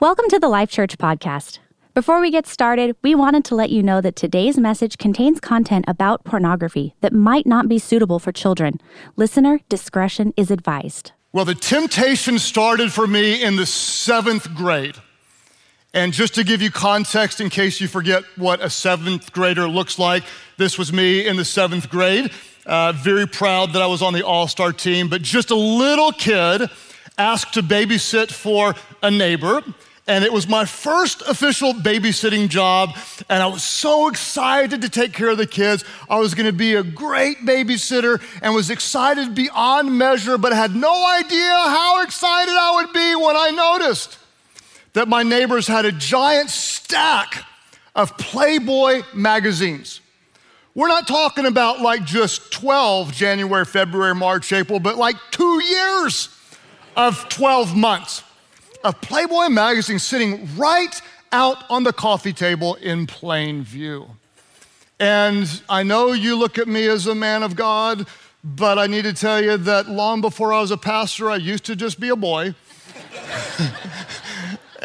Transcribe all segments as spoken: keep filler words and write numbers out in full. Welcome to the Life Church podcast. Before we get started, we wanted to let you know that today's message contains content about pornography that might not be suitable for children. Listener discretion is advised. Well, the temptation started for me in the seventh grade. And just to give you context, in case you forget what a seventh grader looks like, this was me in the seventh grade. Uh, very proud that I was on the all-star team, but just a little kid asked to babysit for a neighbor. And it was my first official babysitting job, and I was so excited to take care of the kids. I was gonna be a great babysitter and was excited beyond measure, but I had no idea how excited I would be when I noticed that my neighbors had a giant stack of Playboy magazines. We're not talking about like just twelve, January, February, March, April, but like two years of twelve months. Of Playboy magazine sitting right out on the coffee table in plain view. And I know you look at me as a man of God, but I need to tell you that long before I was a pastor, I used to just be a boy.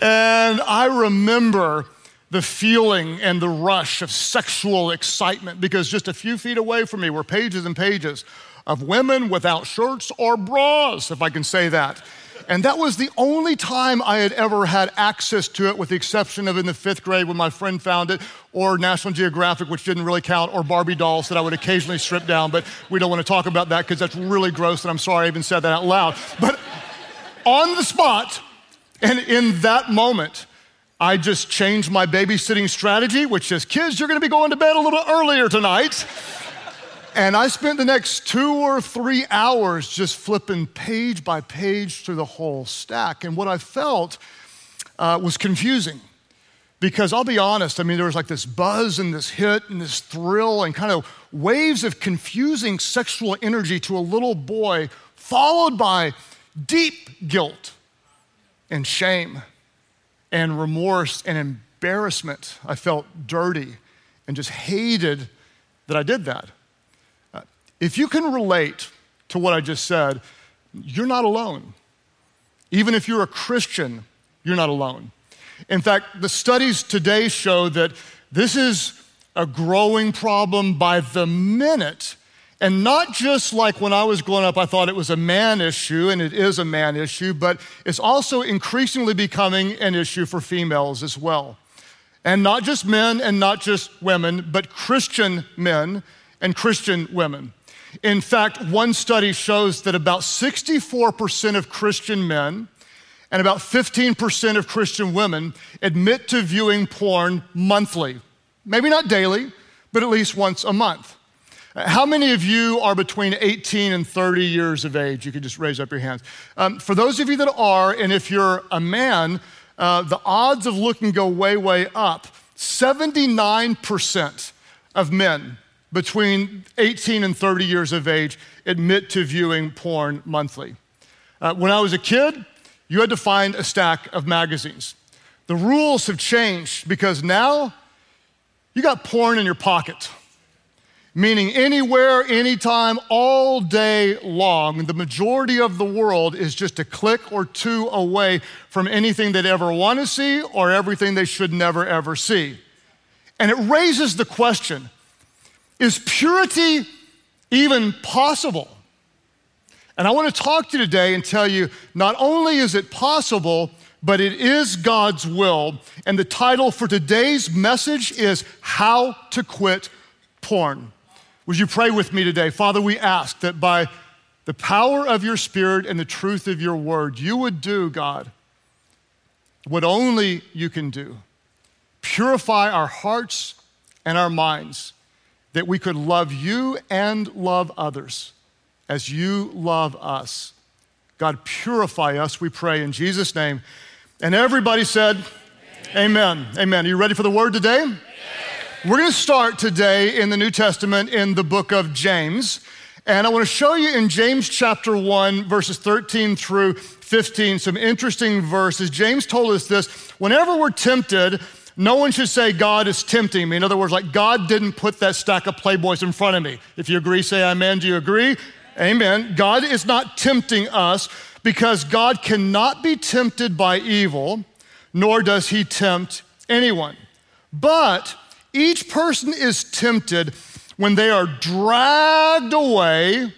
And I remember the feeling and the rush of sexual excitement, because just a few feet away from me were pages and pages of women without shirts or bras, if I can say that. And that was the only time I had ever had access to it, with the exception of in the fifth grade when my friend found it, or National Geographic, which didn't really count, or Barbie dolls that I would occasionally strip down, but we don't want to talk about that because that's really gross, and I'm sorry I even said that out loud. But on the spot, and in that moment, I just changed my babysitting strategy, which is, kids, you're going to be going to bed a little earlier tonight. And I spent the next two or three hours just flipping page by page through the whole stack. And what I felt uh, was confusing, because I'll be honest, I mean, there was like this buzz and this hit and this thrill and kind of waves of confusing sexual energy to a little boy, followed by deep guilt and shame and remorse and embarrassment. I felt dirty and just hated that I did that. If you can relate to what I just said, you're not alone. Even if you're a Christian, you're not alone. In fact, the studies today show that this is a growing problem by the minute, and not just like when I was growing up, I thought it was a man issue, and it is a man issue, but it's also increasingly becoming an issue for females as well. And not just men and not just women, but Christian men and Christian women. In fact, one study shows that about sixty-four percent of Christian men and about fifteen percent of Christian women admit to viewing porn monthly. Maybe not daily, but at least once a month. How many of you are between eighteen and thirty years of age? You can just raise up your hands. Um, for those of you that are, and if you're a man, uh, the odds of looking go way, way up. seventy-nine percent of men between eighteen and thirty years of age admit to viewing porn monthly. Uh, when I was a kid, you had to find a stack of magazines. The rules have changed, because now you got porn in your pocket, meaning anywhere, anytime, all day long. The majority of the world is just a click or two away from anything they'd ever want to see or everything they should never, ever see. And it raises the question, is purity even possible? And I want to talk to you today and tell you, not only is it possible, but it is God's will. And the title for today's message is How to Quit Porn. Would you pray with me today? Father, we ask that by the power of your Spirit and the truth of your word, you would do, God, what only you can do. Purify our hearts and our minds, that we could love you and love others as you love us. God, purify us, we pray in Jesus' name. And everybody said, amen. Amen. Amen. Are you ready for the word today? Yes. We're gonna start today in the New Testament in the book of James. And I wanna show you in James chapter one, verses thirteen through fifteen, some interesting verses. James told us this: whenever we're tempted, no one should say, God is tempting me. In other words, like, God didn't put that stack of Playboys in front of me. If you agree, say amen. Do you agree? Amen. Amen. God is not tempting us, because God cannot be tempted by evil, nor does he tempt anyone. But each person is tempted when they are dragged away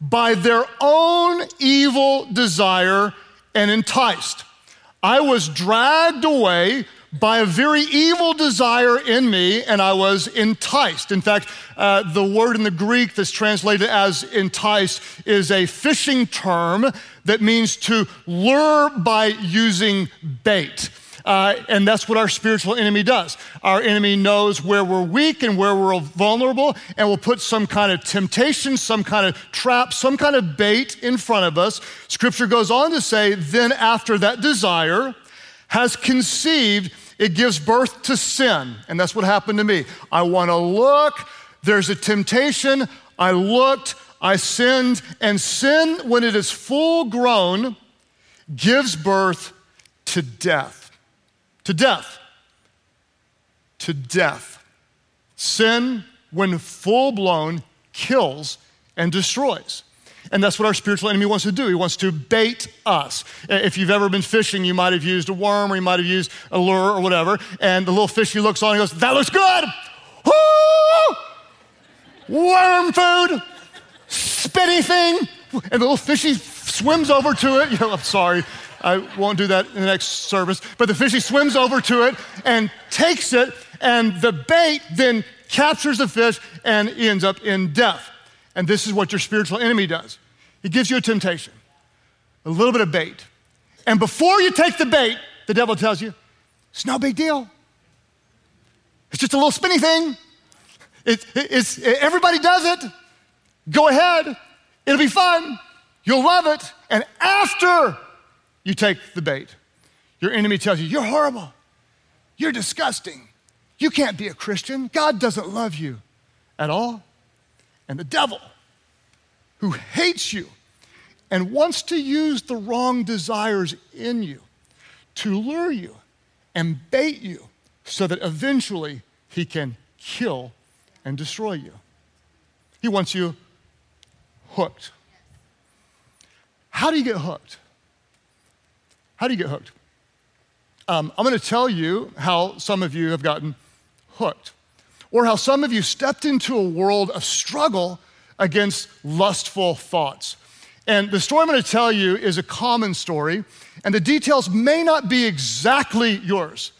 by their own evil desire and enticed. I was dragged away by a very evil desire in me, and I was enticed. In fact, uh, the word in the Greek that's translated as enticed is a fishing term that means to lure by using bait. Uh, and that's what our spiritual enemy does. Our enemy knows where we're weak and where we're vulnerable, and will put some kind of temptation, some kind of trap, some kind of bait in front of us. Scripture goes on to say, then after that desire has conceived, it gives birth to sin. And that's what happened to me. I want to look, there's a temptation, I looked, I sinned, and sin, when it is full grown, gives birth to death. To death. To death. Sin, when full blown, kills and destroys. And that's what our spiritual enemy wants to do. He wants to bait us. If you've ever been fishing, you might have used a worm, or you might have used a lure or whatever, and the little fishy looks on and goes, that looks good. Ooh! Worm food, spitty thing. And the little fishy swims over to it. You know, I'm sorry, I won't do that in the next service. But the fishy swims over to it and takes it, and the bait then captures the fish and he ends up in death. And this is what your spiritual enemy does. He gives you a temptation, a little bit of bait. And before you take the bait, the devil tells you, it's no big deal. It's just a little spinny thing. It, it, it's, everybody does it. Go ahead. It'll be fun. You'll love it. And after you take the bait, your enemy tells you, you're horrible. You're disgusting. You can't be a Christian. God doesn't love you at all. And the devil, who hates you and wants to use the wrong desires in you to lure you and bait you so that eventually he can kill and destroy you. He wants you hooked. How do you get hooked? How do you get hooked? Um, I'm going to tell you how some of you have gotten hooked, or how some of you stepped into a world of struggle against lustful thoughts. And the story I'm going to tell you is a common story, and the details may not be exactly yours,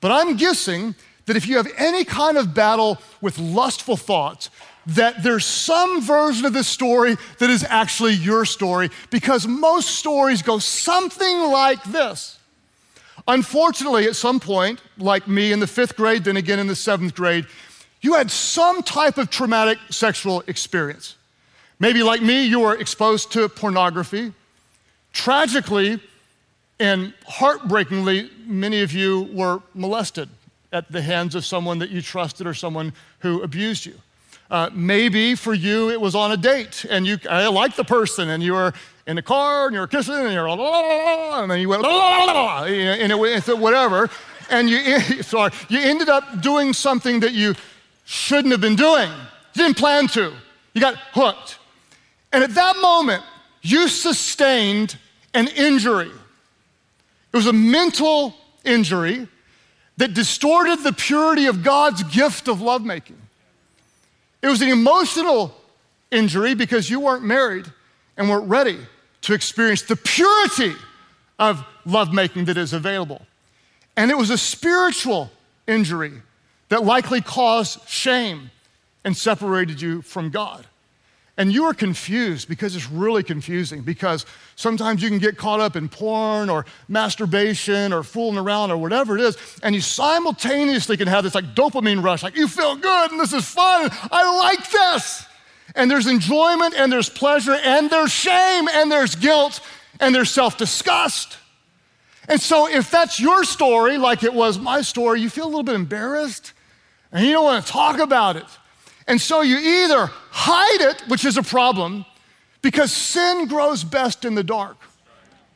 but I'm guessing that if you have any kind of battle with lustful thoughts, that there's some version of this story that is actually your story, because most stories go something like this. Unfortunately, at some point, like me in the fifth grade, then again in the seventh grade, you had some type of traumatic sexual experience. Maybe like me, you were exposed to pornography. Tragically and heartbreakingly, many of you were molested at the hands of someone that you trusted or someone who abused you. Uh, maybe for you, it was on a date and you I liked the person and you were in the car and you were kissing and you were la, la, la, la, and then you went la, la, la, la, and it, it, whatever. And you, sorry, you ended up doing something that you shouldn't have been doing. You didn't plan to. You got hooked. And at that moment, you sustained an injury. It was a mental injury that distorted the purity of God's gift of lovemaking. It was an emotional injury because you weren't married and weren't ready to experience the purity of lovemaking that is available. And it was a spiritual injury that likely caused shame and separated you from God. And you are confused, because it's really confusing, because sometimes you can get caught up in porn or masturbation or fooling around or whatever it is, and you simultaneously can have this like dopamine rush, like you feel good and this is fun, I like this. And there's enjoyment and there's pleasure and there's shame and there's guilt and there's self-disgust. And so if that's your story, like it was my story, you feel a little bit embarrassed and you don't want to talk about it. And so you either hide it, which is a problem, because sin grows best in the dark,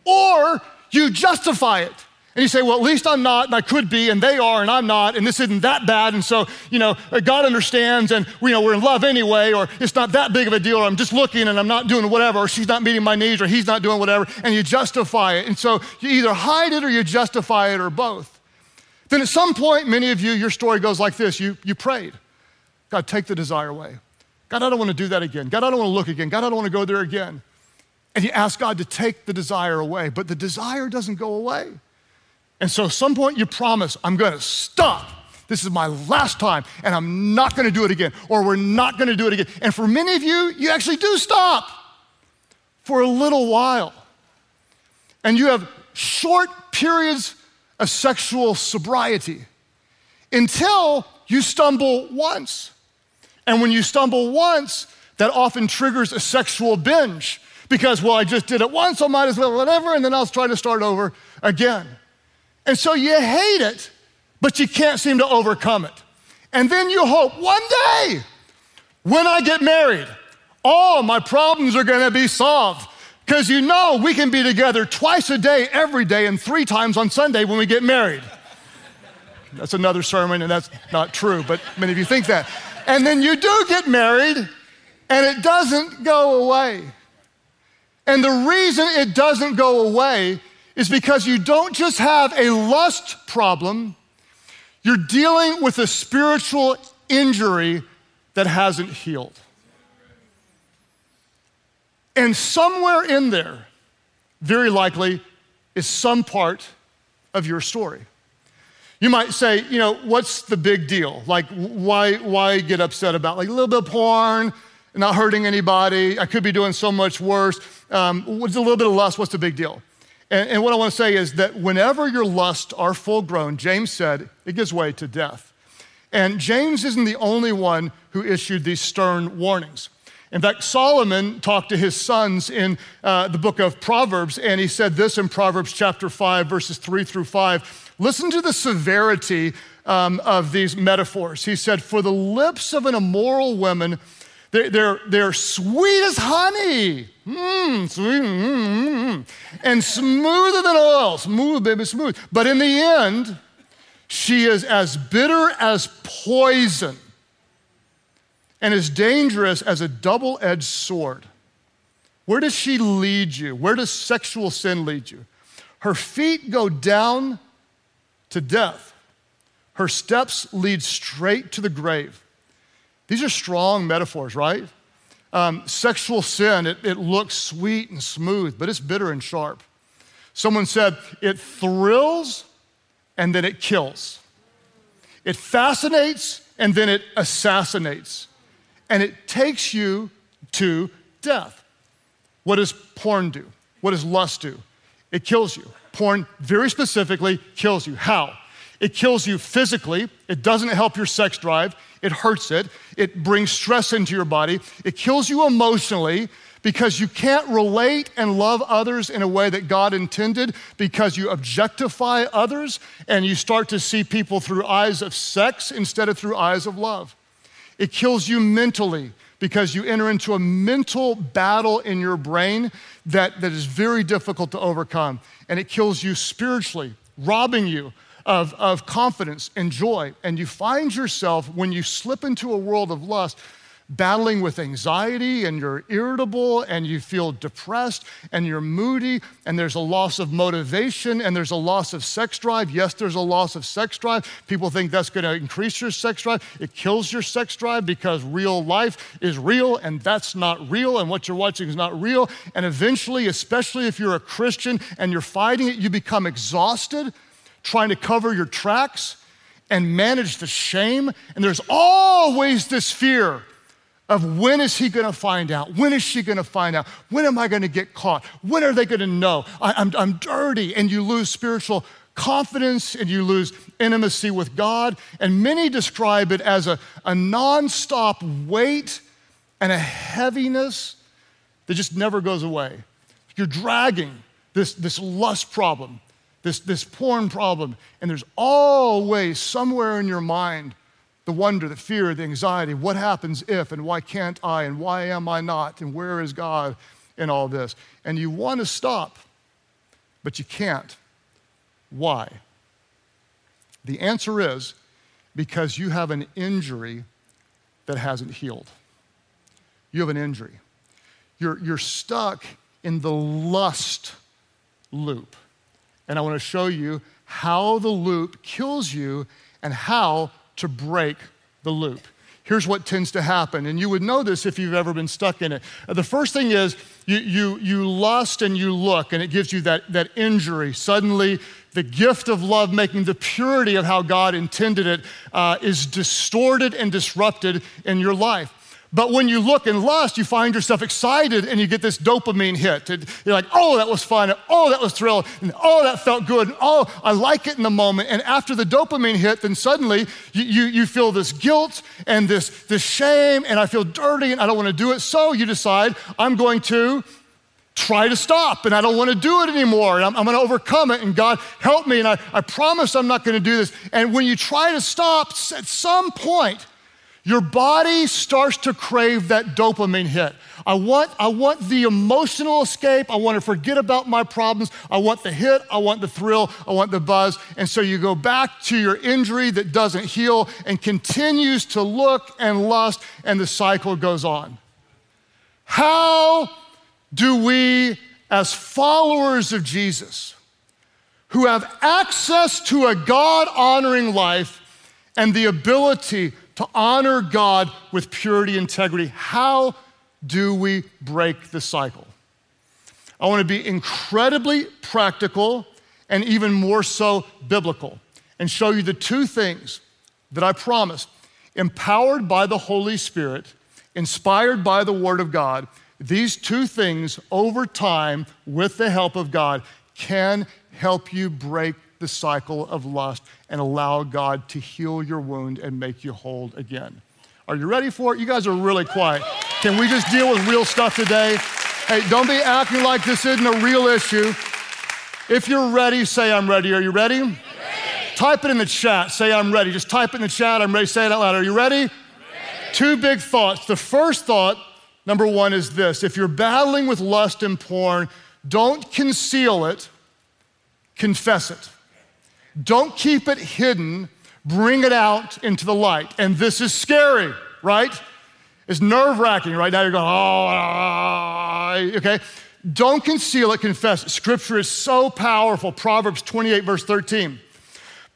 or you justify it And you say, well, at least I'm not, and I could be, and they are, and I'm not, and this isn't that bad, and so, you know, God understands, and, you know, we're in love anyway, or it's not that big of a deal, or I'm just looking, and I'm not doing whatever, or she's not meeting my needs, or he's not doing whatever, and you justify it. And so you either hide it or you justify it or both. Then at some point, many of you, your story goes like this. You, you prayed, God, take the desire away. God, I don't want to do that again. God, I don't want to look again. God, I don't want to go there again. And you ask God to take the desire away, but the desire doesn't go away. And so at some point you promise, I'm gonna stop. This is my last time and I'm not gonna do it again, or we're not gonna do it again. And for many of you, you actually do stop for a little while. And you have short periods of sexual sobriety until you stumble once. And when you stumble once, that often triggers a sexual binge because, well, I just did it once, so I might as well whatever, and then I'll try to start over again. And so you hate it, but you can't seem to overcome it. And then you hope, one day, when I get married, all my problems are gonna be solved. Because you know we can be together twice a day, every day, and three times on Sunday when we get married. That's another sermon, and that's not true, but many of you think that. And then you do get married, and it doesn't go away. And the reason it doesn't go away is because you don't just have a lust problem, you're dealing with a spiritual injury that hasn't healed. And somewhere in there, very likely, is some part of your story. You might say, you know, what's the big deal? Like, why, why get upset about, like, a little bit of porn, not hurting anybody, I could be doing so much worse. Um, what's a little bit of lust, what's the big deal? And what I want to say is that whenever your lusts are full grown, James said, it gives way to death. And James isn't the only one who issued these stern warnings. In fact, Solomon talked to his sons in uh, the book of Proverbs, and he said this in Proverbs chapter five, verses three through five. Listen to the severity um, of these metaphors. He said, for the lips of an immoral woman, They're, they're, they're sweet as honey, mm, sweet, mm, mm, mm. and smoother than oil, smooth, baby, smooth. But in the end, she is as bitter as poison and as dangerous as a double-edged sword. Where does she lead you? Where does sexual sin lead you? Her feet go down to death. Her steps lead straight to the grave. These are strong metaphors, right? Um, sexual sin, it, it looks sweet and smooth, but it's bitter and sharp. Someone said, it thrills and then it kills. It fascinates and then it assassinates. And it takes you to death. What does porn do? What does lust do? It kills you. Porn, very specifically, kills you. How? It kills you physically. It doesn't help your sex drive. It hurts it. It brings stress into your body. It kills you emotionally because you can't relate and love others in a way that God intended because you objectify others and you start to see people through eyes of sex instead of through eyes of love. It kills you mentally because you enter into a mental battle in your brain that, that is very difficult to overcome. And it kills you spiritually, robbing you Of, of confidence and joy. And you find yourself, when you slip into a world of lust, battling with anxiety, and you're irritable, and you feel depressed, and you're moody, and there's a loss of motivation, and there's a loss of sex drive. Yes, there's a loss of sex drive. People think that's gonna increase your sex drive. It kills your sex drive because real life is real, and that's not real, and what you're watching is not real. And eventually, especially if you're a Christian and you're fighting it, you become exhausted, trying to cover your tracks and manage the shame. And there's always this fear of when is he gonna find out? When is she gonna find out? When am I gonna get caught? When are they gonna know? I, I'm, I'm dirty. And you lose spiritual confidence and you lose intimacy with God. And many describe it as a, a nonstop weight and a heaviness that just never goes away. You're dragging this, this lust problem, This, this porn problem, and there's always somewhere in your mind the wonder, the fear, the anxiety, what happens if, and why can't I, and why am I not, and where is God in all this? And you want to stop, but you can't Why? The answer is because you have an injury that hasn't healed. You have an injury. You're, you're stuck in the lust loop. And I want to show you how the loop kills you and how to break the loop. Here's what tends to happen, and you would know this if you've ever been stuck in it. The first thing is you you you lust and you look, and it gives you that, that injury. Suddenly, the gift of love, making the purity of how God intended it, uh, is distorted and disrupted in your life. But when you look and lust, you find yourself excited and you get this dopamine hit. And you're like, oh, that was fun, and oh, that was thrilling, and oh, that felt good, and oh, I like it in the moment. And after the dopamine hit, then suddenly you, you, you feel this guilt and this, this shame, and I feel dirty and I don't want to do it. So you decide, I'm going to try to stop, and I don't want to do it anymore, and I'm, I'm going to overcome it, and God help me, and I, I promise I'm not going to do this. And when you try to stop, at some point, your body starts to crave that dopamine hit. I want, I want the emotional escape. I want to forget about my problems. I want the hit. I want the thrill. I want the buzz. And so you go back to your injury that doesn't heal and continues to look and lust, and the cycle goes on. How do we, as followers of Jesus, who have access to a God-honoring life and the ability to honor God with purity and integrity, how do we break the cycle? I want to be incredibly practical and even more so biblical, and show you the two things that I promised, empowered by the Holy Spirit, inspired by the Word of God. These two things over time, with the help of God, can help you break the cycle of lust and allow God to heal your wound and make you whole again. Are you ready for it? You guys are really quiet. Can we just deal with real stuff today? Hey, don't be acting like this isn't a real issue. If you're ready, say I'm ready. Are you ready? Ready. Type it in the chat. Say I'm ready. Just type it in the chat. I'm ready. Say it out loud. Are you ready? Ready. Two big thoughts. The first thought, number one, is this. If you're battling with lust and porn, don't conceal it. Confess it. Don't keep it hidden, bring it out into the light. And this is scary, right? It's nerve-wracking, right? Now you're going, oh, okay? Don't conceal it, confess it. Scripture is so powerful. Proverbs twenty-eight, verse thirteen.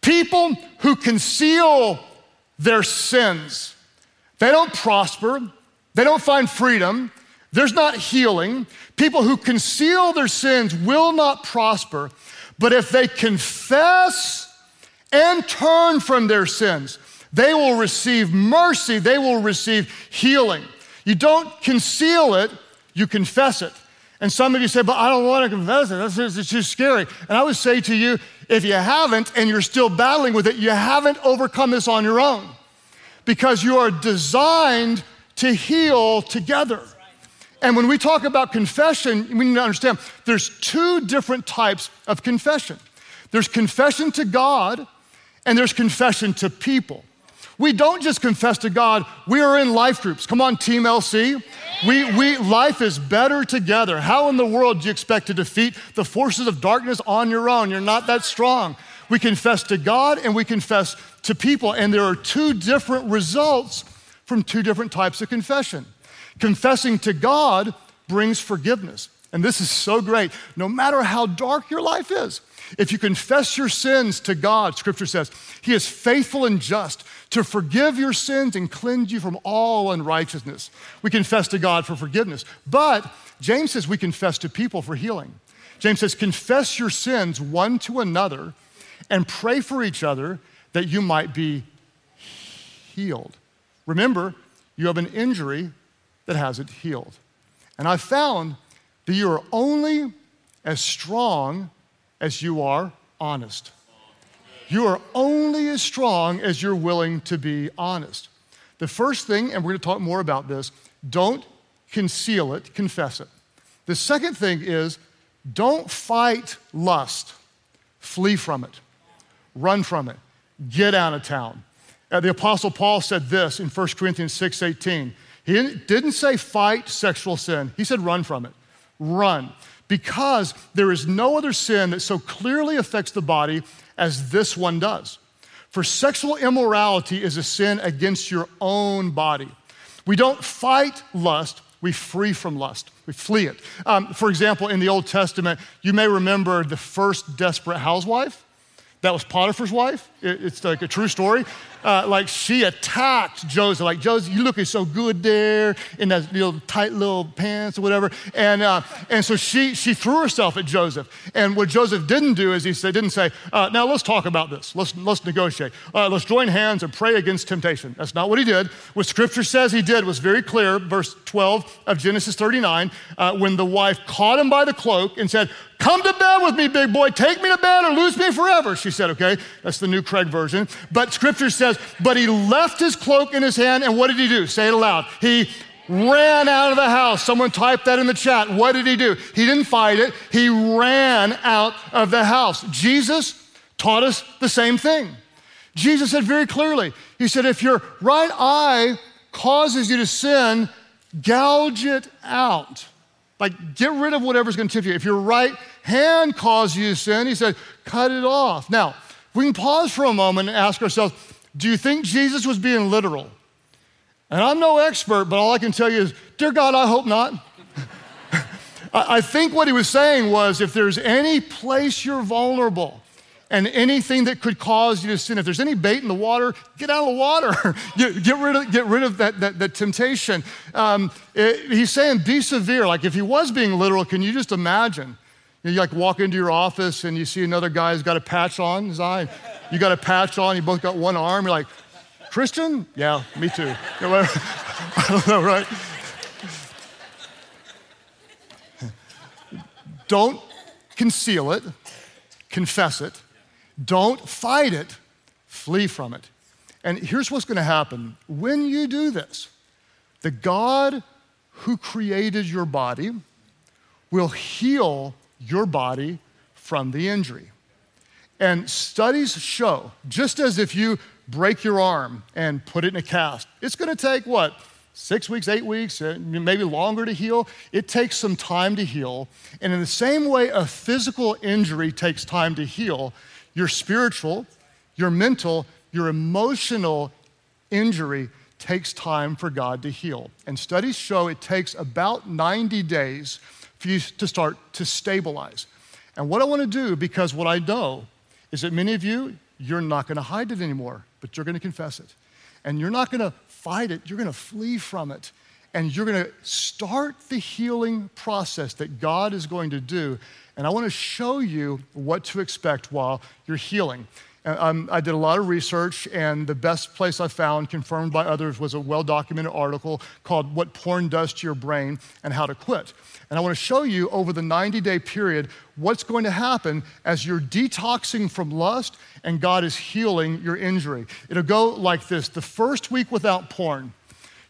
People who conceal their sins, they don't prosper, they don't find freedom, there's not healing. People who conceal their sins will not prosper. But if they confess and turn from their sins, they will receive mercy, they will receive healing. You don't conceal it, you confess it. And some of you say, but I don't want to confess it, that's, it's too scary. And I would say to you, if you haven't and you're still battling with it, you haven't overcome this on your own, because you are designed to heal together. And when we talk about confession, we need to understand there's two different types of confession. There's confession to God, and there's confession to people. We don't just confess to God, we are in life groups. Come on, Team L C. We, we, life is better together. How in the world do you expect to defeat the forces of darkness on your own? You're not that strong. We confess to God, and we confess to people, and there are two different results from two different types of confession. Confessing to God brings forgiveness. And this is so great. No matter how dark your life is, if you confess your sins to God, Scripture says, He is faithful and just to forgive your sins and cleanse you from all unrighteousness. We confess to God for forgiveness. But James says we confess to people for healing. James says, confess your sins one to another and pray for each other that you might be healed. Remember, you have an injury that hasn't healed. And I found that you are only as strong as you are honest. You are only as strong as you're willing to be honest. The first thing, and we're going to talk more about this, don't conceal it, confess it. The second thing is, don't fight lust. Flee from it. Run from it. Get out of town. Uh, the Apostle Paul said this in First Corinthians six eighteen. He didn't say fight sexual sin. He said run from it. Run. because there is no other sin that so clearly affects the body as this one does. For sexual immorality is a sin against your own body. We don't fight lust, we flee from lust, we flee it. Um, for example, in the Old Testament, you may remember the first desperate housewife. That was Potiphar's wife. It's like a true story. Uh, like she attacked Joseph. Like, Joseph, you looking so good there in that little tight little pants or whatever. And uh, and so she she threw herself at Joseph. And what Joseph didn't do is he said, didn't say, uh, now let's talk about this. Let's let's negotiate. Uh, let's join hands and pray against temptation. That's not what he did. What Scripture says he did was very clear. Verse twelve of Genesis thirty-nine, uh, when the wife caught him by the cloak and said, "Come to bed with me, big boy. Take me to bed or lose me forever," she said, okay? That's the new Craig version. But Scripture says, but he left his cloak in his hand, and what did he do? Say it aloud. He ran out of the house. Someone typed that in the chat. What did he do? He didn't fight it. He ran out of the house. Jesus taught us the same thing. Jesus said very clearly, he said, if your right eye causes you to sin, gouge it out. Like, get rid of whatever's going to tip you. If your right hand causes you to sin, he said, cut it off. Now, we can pause for a moment and ask ourselves, do you think Jesus was being literal? And I'm no expert, but all I can tell you is, dear God, I hope not. I think what he was saying was, if there's any place you're vulnerable and anything that could cause you to sin, if there's any bait in the water, get out of the water. get, get, rid of, get rid of that, that, that temptation. Um, it, he's saying be severe. Like, if he was being literal, can you just imagine? You, know, you like walk into your office and you see another guy who's got a patch on his eye. You got a patch on, you both got one arm. You're like, Christian? Yeah, me too. You know, I don't know, right? Don't conceal it. Confess it. Don't fight it, flee from it. And here's what's going to happen. When you do this, the God who created your body will heal your body from the injury. And studies show, just as if you break your arm and put it in a cast, it's going to take, what, six weeks, eight weeks, maybe longer to heal. It takes some time to heal. And in the same way a physical injury takes time to heal, your spiritual, your mental, your emotional injury takes time for God to heal. And studies show it takes about ninety days for you to start to stabilize. And what I want to do, because what I know is that many of you, you're not going to hide it anymore, but you're going to confess it. And you're not going to fight it, you're going to flee from it. And you're going to start the healing process that God is going to do. And I want to show you what to expect while you're healing. And, um, I did a lot of research, and the best place I found, confirmed by others, was a well-documented article called What Porn Does to Your Brain and How to Quit. And I want to show you over the ninety-day period what's going to happen as you're detoxing from lust and God is healing your injury. It'll go like this. The first week without porn,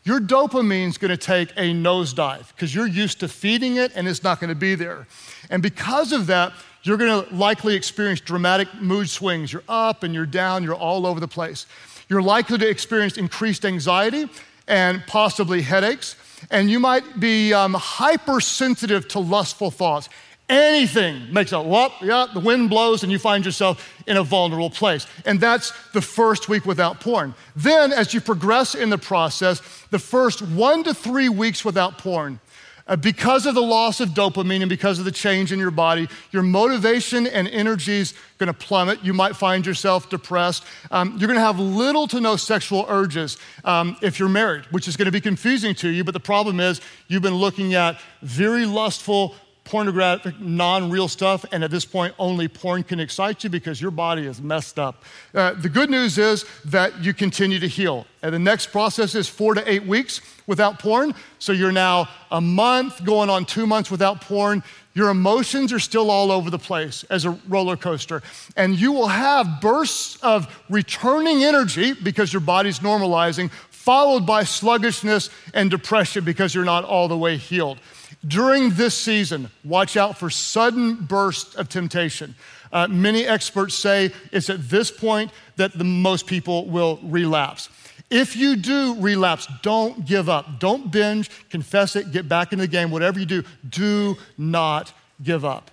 your dopamine's gonna take a nosedive because you're used to feeding it and it's not gonna be there. And because of that, you're gonna likely experience dramatic mood swings. You're up and you're down, you're all over the place. You're likely to experience increased anxiety and possibly headaches. And you might be um, hypersensitive to lustful thoughts. Anything makes a whoop, yeah, the wind blows and you find yourself in a vulnerable place. And that's the first week without porn. Then as you progress in the process, the first one to three weeks without porn, uh, because of the loss of dopamine and because of the change in your body, your motivation and energy's gonna plummet. You might find yourself depressed. Um, you're gonna have little to no sexual urges um, if you're married, which is gonna be confusing to you, but the problem is you've been looking at very lustful, pornographic, non-real stuff, and at this point, only porn can excite you because your body is messed up. Uh, the good news is that you continue to heal. And the next process is four to eight weeks without porn. So you're now a month going on two months without porn. Your emotions are still all over the place as a roller coaster. And you will have bursts of returning energy because your body's normalizing, followed by sluggishness and depression because you're not all the way healed. During this season, watch out for sudden bursts of temptation. Uh, many experts say it's at this point that the most people will relapse. If you do relapse, don't give up. Don't binge, confess it, get back into the game. Whatever you do, do not give up.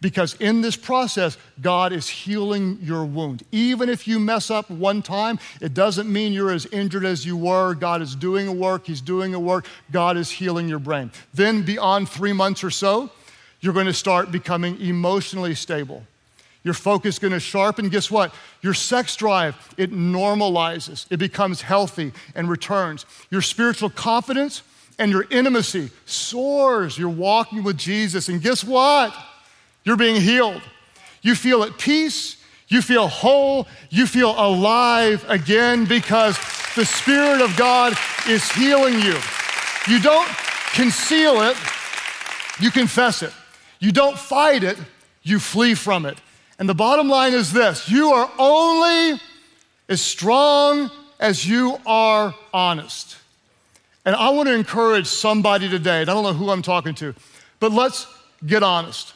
Because in this process, God is healing your wound. Even if you mess up one time, it doesn't mean you're as injured as you were. God is doing a work. He's doing a work. God is healing your brain. Then beyond three months or so, you're going to start becoming emotionally stable. Your focus is going to sharpen. Guess what? Your sex drive, it normalizes. It becomes healthy and returns. Your spiritual confidence and your intimacy soars. You're walking with Jesus. And guess what? You're being healed. You feel at peace, you feel whole, you feel alive again because the Spirit of God is healing you. You don't conceal it, you confess it. You don't fight it, you flee from it. And the bottom line is this: you are only as strong as you are honest. And I want to encourage somebody today, and I don't know who I'm talking to, but let's get honest.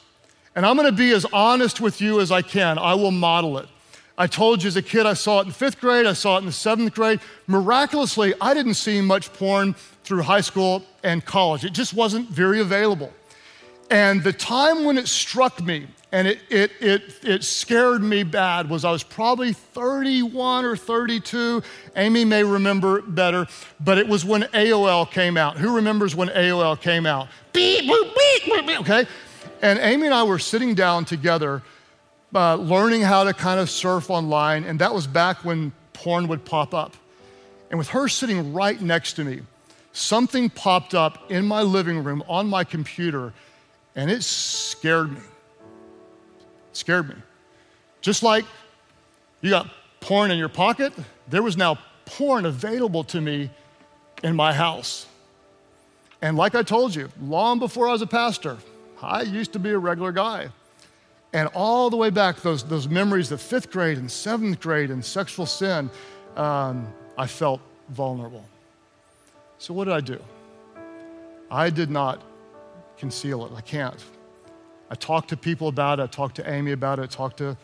And I'm gonna be as honest with you as I can. I will model it. I told you as a kid, I saw it in fifth grade, I saw it in the seventh grade. Miraculously, I didn't see much porn through high school and college. It just wasn't very available. And the time when it struck me and it it it, it scared me bad was I was probably thirty-one or thirty-two. Amy may remember better, but it was when A O L came out. Who remembers when A O L came out? Beep, boop, beep, boop, beep, okay? And Amy and I were sitting down together, uh, learning how to kind of surf online, and that was back when porn would pop up. And with her sitting right next to me, something popped up in my living room on my computer, and it scared me. It scared me. Just like you got porn in your pocket, there was now porn available to me in my house. And like I told you, long before I was a pastor, I used to be a regular guy. And all the way back, those, those memories of fifth grade and seventh grade and sexual sin, um, I felt vulnerable. So what did I do? I did not conceal it. I can't. I talked to people about it. I talked to Amy about it. I talked to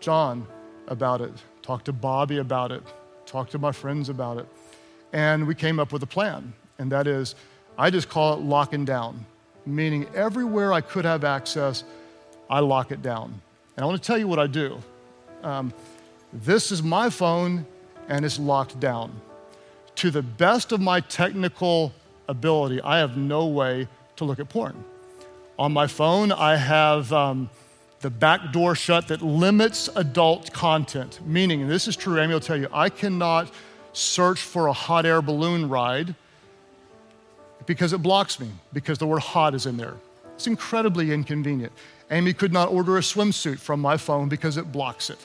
John about it. I talked to Bobby about it. I talked to my friends about it. And we came up with a plan. And that is, I just call it locking down. Meaning everywhere I could have access, I lock it down. And I want to tell you what I do. Um, this is my phone, and it's locked down. To the best of my technical ability, I have no way to look at porn. On my phone, I have um, the back door shut that limits adult content. Meaning, and this is true, Amy will tell you, I cannot search for a hot air balloon ride because it blocks me, because the word hot is in there. It's incredibly inconvenient. Amy could not order a swimsuit from my phone because it blocks it.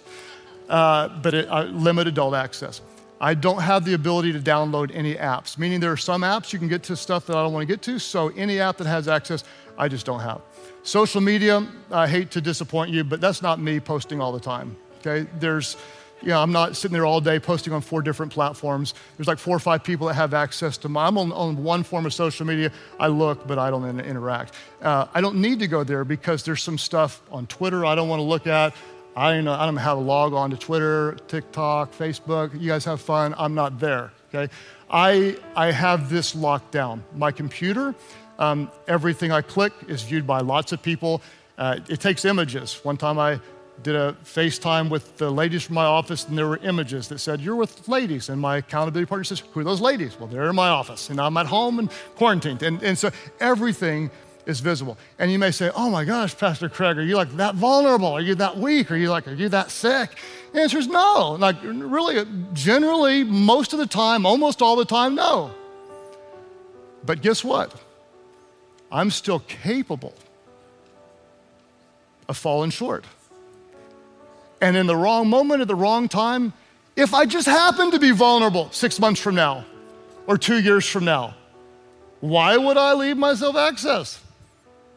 Uh, but it I limit adult access. I don't have the ability to download any apps, meaning there are some apps you can get to stuff that I don't want to get to, so any app that has access, I just don't have. Social media, I hate to disappoint you, but that's not me posting all the time, okay? There's Yeah, you know, I'm not sitting there all day posting on four different platforms. There's like four or five people that have access to mine. I'm on, on one form of social media. I look, but I don't in, interact. Uh, I don't need to go there because there's some stuff on Twitter I don't want to look at. I don't know, I don't know how to log on to Twitter, TikTok, Facebook. You guys have fun. I'm not there, okay? I, I have this locked down. My computer, um, everything I click is viewed by lots of people. Uh, it takes images. One time I did a FaceTime with the ladies from my office, and there were images that said, "You're with ladies." And my accountability partner says, "Who are those ladies?" Well, they're in my office, and I'm at home and quarantined. And, and so everything is visible. And you may say, "Oh my gosh, Pastor Craig, are you like that vulnerable? Are you that weak? Are you like, are you that sick?" The answer is no. Like really, generally, most of the time, almost all the time, no. But guess what? I'm still capable of falling short. And in the wrong moment at the wrong time, if I just happen to be vulnerable six months from now or two years from now, why would I leave myself access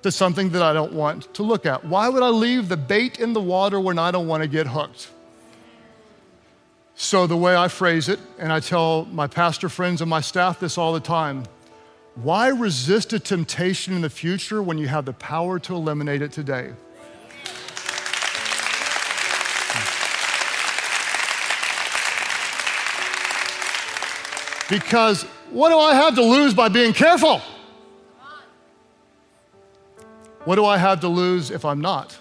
to something that I don't want to look at? Why would I leave the bait in the water when I don't want to get hooked? So the way I phrase it, and I tell my pastor friends and my staff this all the time, why resist a temptation in the future when you have the power to eliminate it today? Because what do I have to lose by being careful? What do I have to lose if I'm not?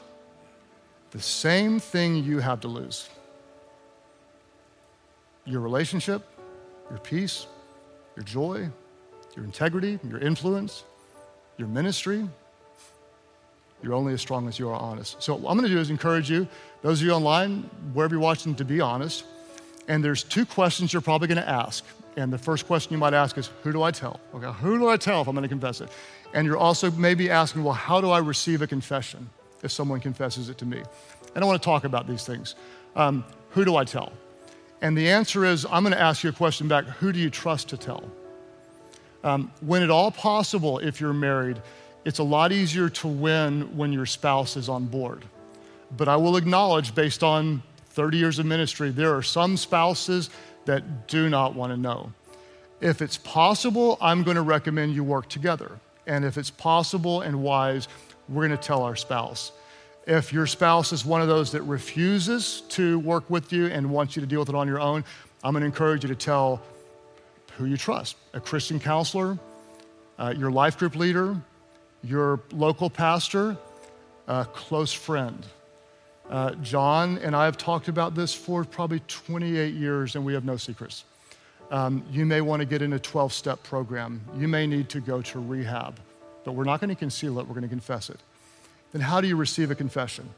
The same thing you have to lose. Your relationship, your peace, your joy, your integrity, your influence, your ministry. You're only as strong as you are honest. So what I'm gonna do is encourage you, those of you online, wherever you're watching, to be honest. And there's two questions you're probably gonna ask. And the first question you might ask is, who do I tell? Okay, who do I tell if I'm gonna confess it? And you're also maybe asking, well, how do I receive a confession if someone confesses it to me? And I wanna talk about these things. Um, who do I tell? And the answer is, I'm gonna ask you a question back, who do you trust to tell? Um, when at all possible, if you're married, it's a lot easier to win when your spouse is on board. But I will acknowledge, based on thirty years of ministry, there are some spouses that do not want to know. If it's possible, I'm going to recommend you work together. And if it's possible and wise, we're going to tell our spouse. If your spouse is one of those that refuses to work with you and wants you to deal with it on your own, I'm going to encourage you to tell who you trust, a Christian counselor, uh, your life group leader, your local pastor, a close friend. Uh, John and I have talked about this for probably twenty-eight years, and we have no secrets. Um, you may want to get in a twelve-step program. You may need to go to rehab, but we're not going to conceal it. We're going to confess it. Then how do you receive a confession?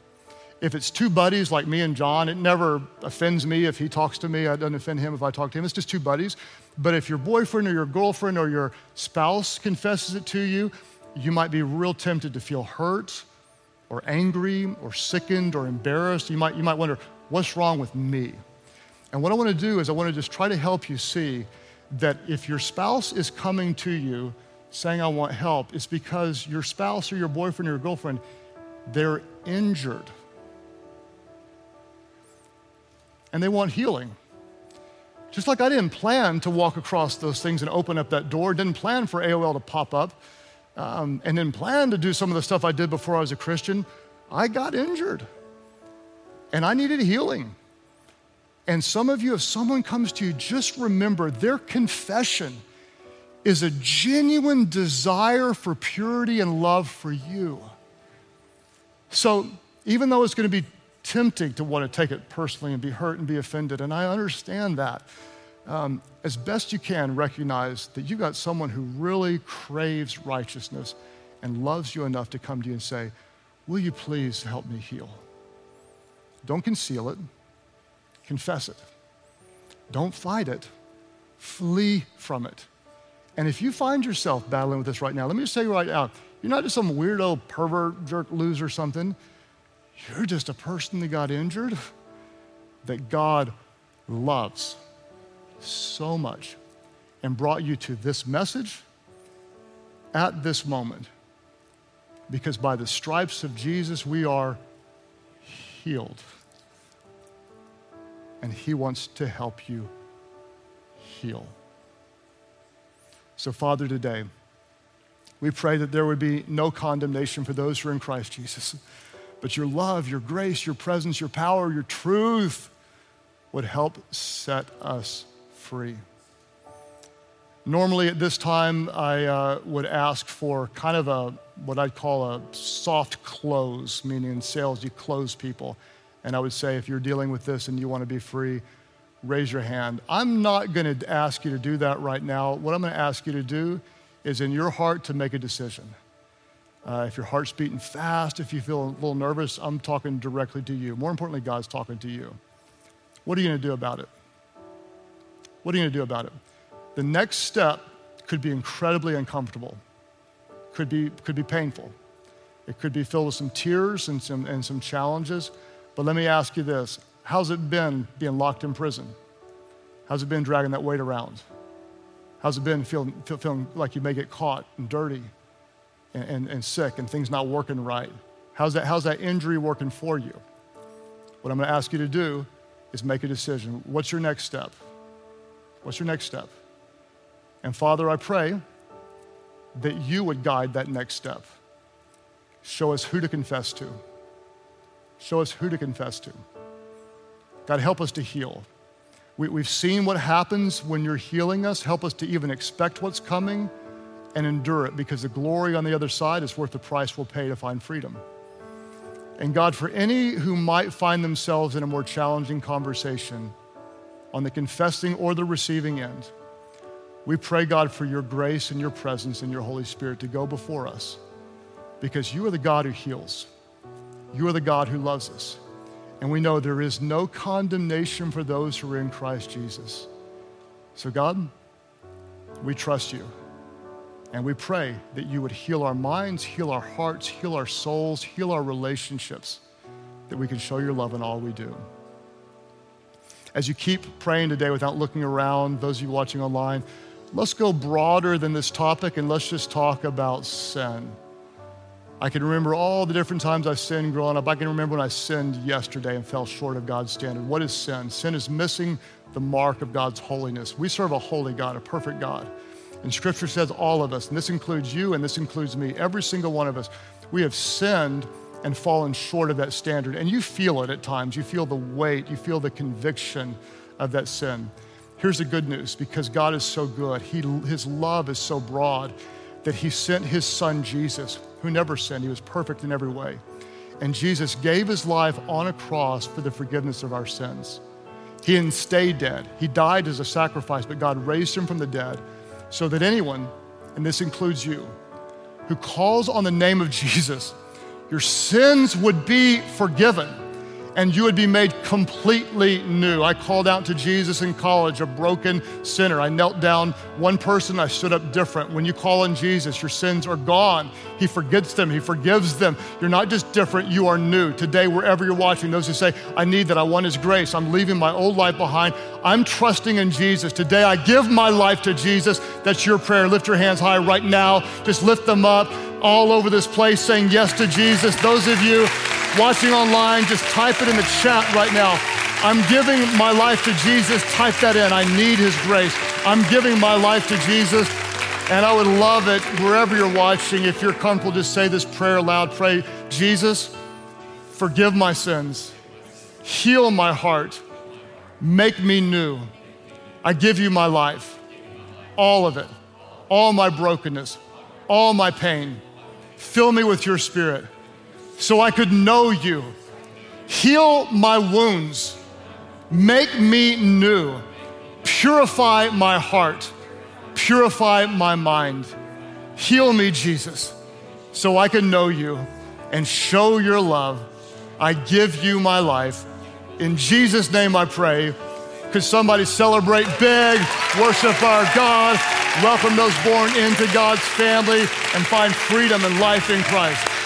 If it's two buddies like me and John, it never offends me if he talks to me. It doesn't offend him if I talk to him. It's just two buddies. But if your boyfriend or your girlfriend or your spouse confesses it to you, you might be real tempted to feel hurt or angry or sickened or embarrassed. You might, you might wonder, what's wrong with me? And what I wanna do is I wanna just try to help you see that if your spouse is coming to you saying, I want help, it's because your spouse or your boyfriend or your girlfriend, they're injured. And they want healing. Just like I didn't plan to walk across those things and open up that door, didn't plan for A O L to pop up, Um, and then plan to do some of the stuff I did before I was a Christian, I got injured and I needed healing. And some of you, if someone comes to you, just remember their confession is a genuine desire for purity and love for you. So even though it's gonna be tempting to wanna take it personally and be hurt and be offended, and I understand that, Um, as best you can, recognize that you got someone who really craves righteousness and loves you enough to come to you and say, will you please help me heal? Don't conceal it, confess it. Don't fight it, flee from it. And if you find yourself battling with this right now, let me just tell you right now, you're not just some weirdo, pervert, jerk, loser, something. You're just a person that got injured that God loves so much and brought you to this message at this moment, because by the stripes of Jesus, we are healed. And he wants to help you heal. So Father, today, we pray that there would be no condemnation for those who are in Christ Jesus, but your love, your grace, your presence, your power, your truth would help set us free. Normally at this time, I uh, would ask for kind of a, what I'd call a soft close, meaning in sales, you close people. And I would say, if you're dealing with this and you wanna be free, raise your hand. I'm not gonna ask you to do that right now. What I'm gonna ask you to do is in your heart to make a decision. Uh, if your heart's beating fast, if you feel a little nervous, I'm talking directly to you. More importantly, God's talking to you. What are you gonna do about it? What are you gonna do about it? The next step could be incredibly uncomfortable, could be could be painful. It could be filled with some tears and some, and some challenges, but let me ask you this. How's it been being locked in prison? How's it been dragging that weight around? How's it been feeling, feeling like you may get caught and dirty and, and, and sick and things not working right? How's that, how's that injury working for you? What I'm gonna ask you to do is make a decision. What's your next step? What's your next step? And Father, I pray that you would guide that next step. Show us who to confess to. Show us who to confess to. God, help us to heal. We, we've seen what happens when you're healing us. Help us to even expect what's coming and endure it, because the glory on the other side is worth the price we'll pay to find freedom. And God, for any who might find themselves in a more challenging conversation on the confessing or the receiving end, we pray, God, for your grace and your presence and your Holy Spirit to go before us, because you are the God who heals. You are the God who loves us. And we know there is no condemnation for those who are in Christ Jesus. So God, we trust you. And we pray that you would heal our minds, heal our hearts, heal our souls, heal our relationships, that we can show your love in all we do. As you keep praying today without looking around, those of you watching online, let's go broader than this topic and let's just talk about sin. I can remember all the different times I sinned growing up. I can remember when I sinned yesterday and fell short of God's standard. What is sin? Sin is missing the mark of God's holiness. We serve a holy God, a perfect God. And Scripture says all of us, and this includes you and this includes me, every single one of us, we have sinned and fallen short of that standard. And you feel it at times. You feel the weight. You feel the conviction of that sin. Here's the good news, because God is so good. He, his love is so broad that he sent his son, Jesus, who never sinned. He was perfect in every way. And Jesus gave his life on a cross for the forgiveness of our sins. He didn't stay dead. He died as a sacrifice, but God raised him from the dead, so that anyone, and this includes you, who calls on the name of Jesus, your sins would be forgiven and you would be made completely new. I called out to Jesus in college, a broken sinner. I knelt down one person, I stood up different. When you call on Jesus, your sins are gone. He forgets them, he forgives them. You're not just different, you are new. Today, wherever you're watching, those who say, I need that, I want his grace, I'm leaving my old life behind, I'm trusting in Jesus. Today, I give my life to Jesus. That's your prayer. Lift your hands high right now. Just lift them up all over this place, saying yes to Jesus. Those of you watching online, just type it in the chat right now. I'm giving my life to Jesus. Type that in. I need his grace. I'm giving my life to Jesus. And I would love it, wherever you're watching, if you're comfortable, just say this prayer aloud. Pray, Jesus, forgive my sins. Heal my heart. Make me new. I give you my life. All of it. All my brokenness. All my pain. Fill me with your Spirit, so I could know you. Heal my wounds, make me new, purify my heart, purify my mind. Heal me, Jesus, so I can know you and show your love. I give you my life. In Jesus' name I pray. Could somebody celebrate big, worship our God, welcome those born into God's family, and find freedom and life in Christ.